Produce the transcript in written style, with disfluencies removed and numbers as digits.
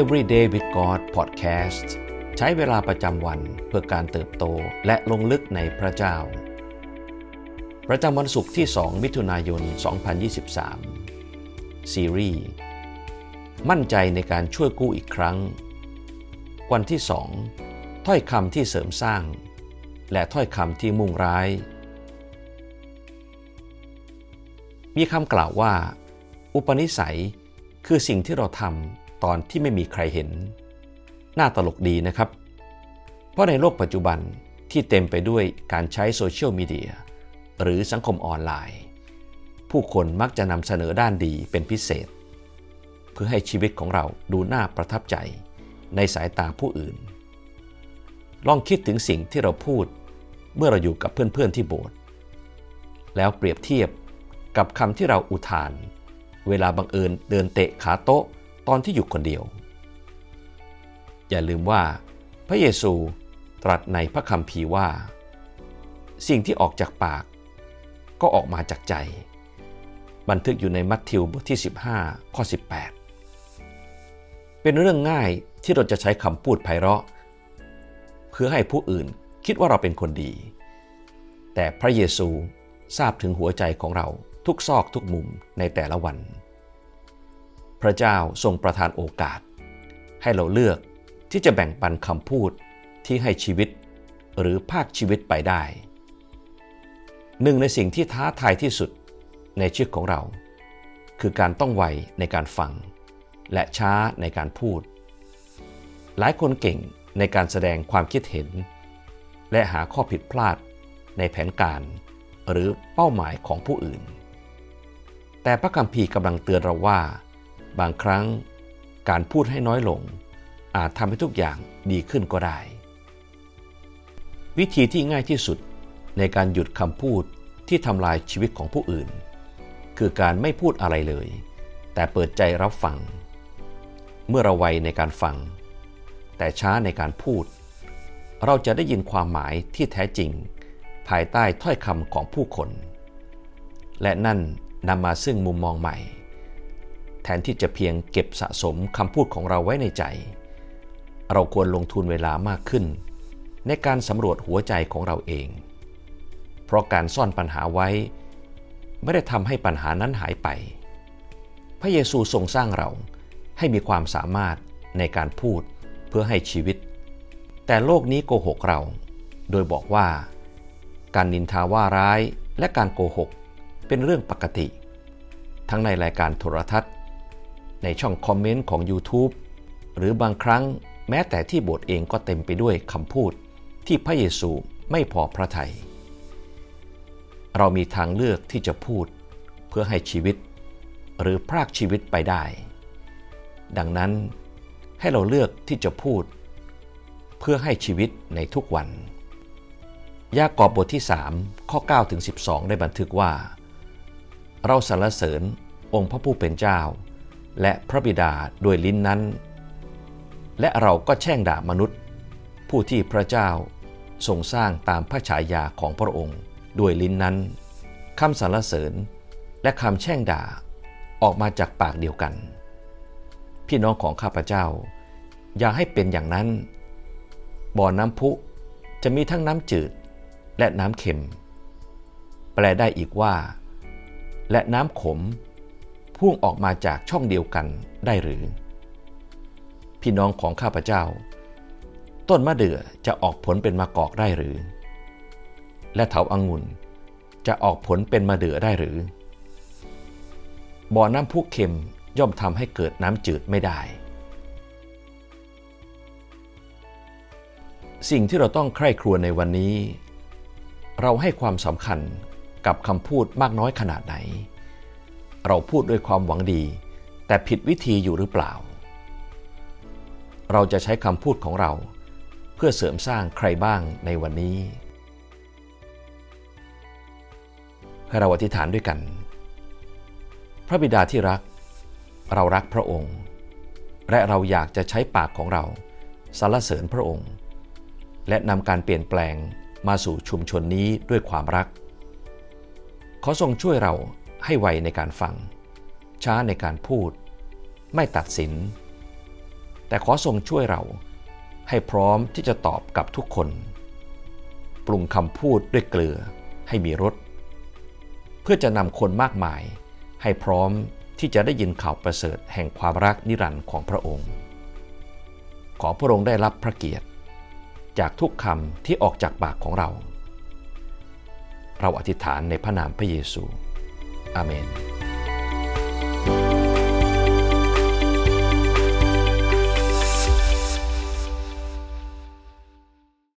Every Day with God Podcast ใช้เวลาประจำวันเพื่อการเติบโตและลงลึกในพระเจ้าประจำวันศุกร์ที่2มิถุนายน2023ซีรีส์มั่นใจในการช่วยกู้อีกครั้งวันที่2ถ้อยคำที่เสริมสร้างและถ้อยคำที่มุ่งร้ายมีคำกล่าวว่าอุปนิสัยคือสิ่งที่เราทำตอนที่ไม่มีใครเห็นน่าตลกดีนะครับเพราะในโลกปัจจุบันที่เต็มไปด้วยการใช้โซเชียลมีเดียหรือสังคมออนไลน์ผู้คนมักจะนำเสนอด้านดีเป็นพิเศษเพื่อให้ชีวิตของเราดูน่าประทับใจในสายตาผู้อื่นลองคิดถึงสิ่งที่เราพูดเมื่อเราอยู่กับเพื่อนๆที่โบสถ์แล้วเปรียบเทียบกับคำที่เราอุทานเวลาบังเอิญเดินเตะขาโต๊ะตอนที่อยู่คนเดียวอย่าลืมว่าพระเยซูตรัสในพระคัมภีร์ว่าสิ่งที่ออกจากปากก็ออกมาจากใจบันทึกอยู่ในมัทธิวบทที่15ข้อ18เป็นเรื่องง่ายที่เราจะใช้คำพูดไพเราะเพื่อให้ผู้อื่นคิดว่าเราเป็นคนดีแต่พระเยซูทราบถึงหัวใจของเราทุกซอกทุกมุมในแต่ละวันพระเจ้าทรงประทานโอกาสให้เราเลือกที่จะแบ่งปันคำพูดที่ให้ชีวิตหรือภาคชีวิตไปได้หนึ่งในสิ่งที่ท้าทายที่สุดในชีวิตของเราคือการต้องไวในการฟังและช้าในการพูดหลายคนเก่งในการแสดงความคิดเห็นและหาข้อผิดพลาดในแผนการหรือเป้าหมายของผู้อื่นแต่พระคัมภีร์กำลังเตือนเราว่าบางครั้งการพูดให้น้อยลงอาจทำให้ทุกอย่างดีขึ้นก็ได้วิธีที่ง่ายที่สุดในการหยุดคำพูดที่ทำลายชีวิตของผู้อื่นคือการไม่พูดอะไรเลยแต่เปิดใจรับฟังเมื่อเราไวในการฟังแต่ช้าในการพูดเราจะได้ยินความหมายที่แท้จริงภายใต้ถ้อยคำของผู้คนและนั่นนำมาซึ่งมุมมองใหม่แทนที่จะเพียงเก็บสะสมคำพูดของเราไว้ในใจเราควรลงทุนเวลามากขึ้นในการสำรวจหัวใจของเราเองเพราะการซ่อนปัญหาไว้ไม่ได้ทำให้ปัญหานั้นหายไปพระเยซูทรงสร้างเราให้มีความสามารถในการพูดเพื่อให้ชีวิตแต่โลกนี้โกหกเราโดยบอกว่าการนินทาว่าร้ายและการโกหกเป็นเรื่องปกติทั้งในรายการโทรทัศน์ในช่องคอมเมนต์ของ YouTube หรือบางครั้งแม้แต่ที่โบสถ์เองก็เต็มไปด้วยคำพูดที่พระเยซูไม่พอพระทัยเรามีทางเลือกที่จะพูดเพื่อให้ชีวิตหรือพรากชีวิตไปได้ดังนั้นให้เราเลือกที่จะพูดเพื่อให้ชีวิตในทุกวันยากอบบทที่3ข้อ9ถึง12ได้บันทึกว่าเราสรรเสริญองค์พระผู้เป็นเจ้าและพระบิดาด้วยลิ้นนั้นและเราก็แช่งด่ามนุษย์ผู้ที่พระเจ้าทรงสร้างตามพระฉายาของพระองค์ด้วยลิ้นนั้นคำสรรเสริญและคำแช่งด่าออกมาจากปากเดียวกันพี่น้องของข้าพเจ้าอย่าให้เป็นอย่างนั้นบ่อน้ำพุจะมีทั้งน้ำจืดและน้ำเค็มแปลได้อีกว่าและน้ำขมพุ่งออกมาจากช่องเดียวกันได้หรือพี่น้องของข้าพเจ้าต้นมะเดื่อจะออกผลเป็นมะกอกได้หรือและเถาองุ่นจะออกผลเป็นมะเดื่อได้หรือบ่อน้ำพุเค็มย่อมทำให้เกิดน้ำจืดไม่ได้สิ่งที่เราต้องใคร่ครวญในวันนี้เราให้ความสำคัญกับคำพูดมากน้อยขนาดไหนเราพูดด้วยความหวังดีแต่ผิดวิธีอยู่หรือเปล่าเราจะใช้คำพูดของเราเพื่อเสริมสร้างใครบ้างในวันนี้ให้เราอธิษฐานด้วยกันพระบิดาที่รักเรารักพระองค์และเราอยากจะใช้ปากของเราสรรเสริญพระองค์และนำการเปลี่ยนแปลงมาสู่ชุมชนนี้ด้วยความรักขอทรงช่วยเราให้ไวในการฟังช้าในการพูดไม่ตัดสินแต่ แต่ขอทรงช่วยเราให้พร้อมที่จะตอบกับทุกคนปรุงคำพูดด้วยเกลือให้มีรสเพื่อจะนำคนมากมายให้พร้อมที่จะได้ยินข่าวประเสริฐแห่งความรักนิรันดร์ของพระองค์ขอพระองค์ได้รับพระเกียรติจากทุกคำที่ออกจากปากของเราอธิษฐานในพระนามพระเยซูอาเมน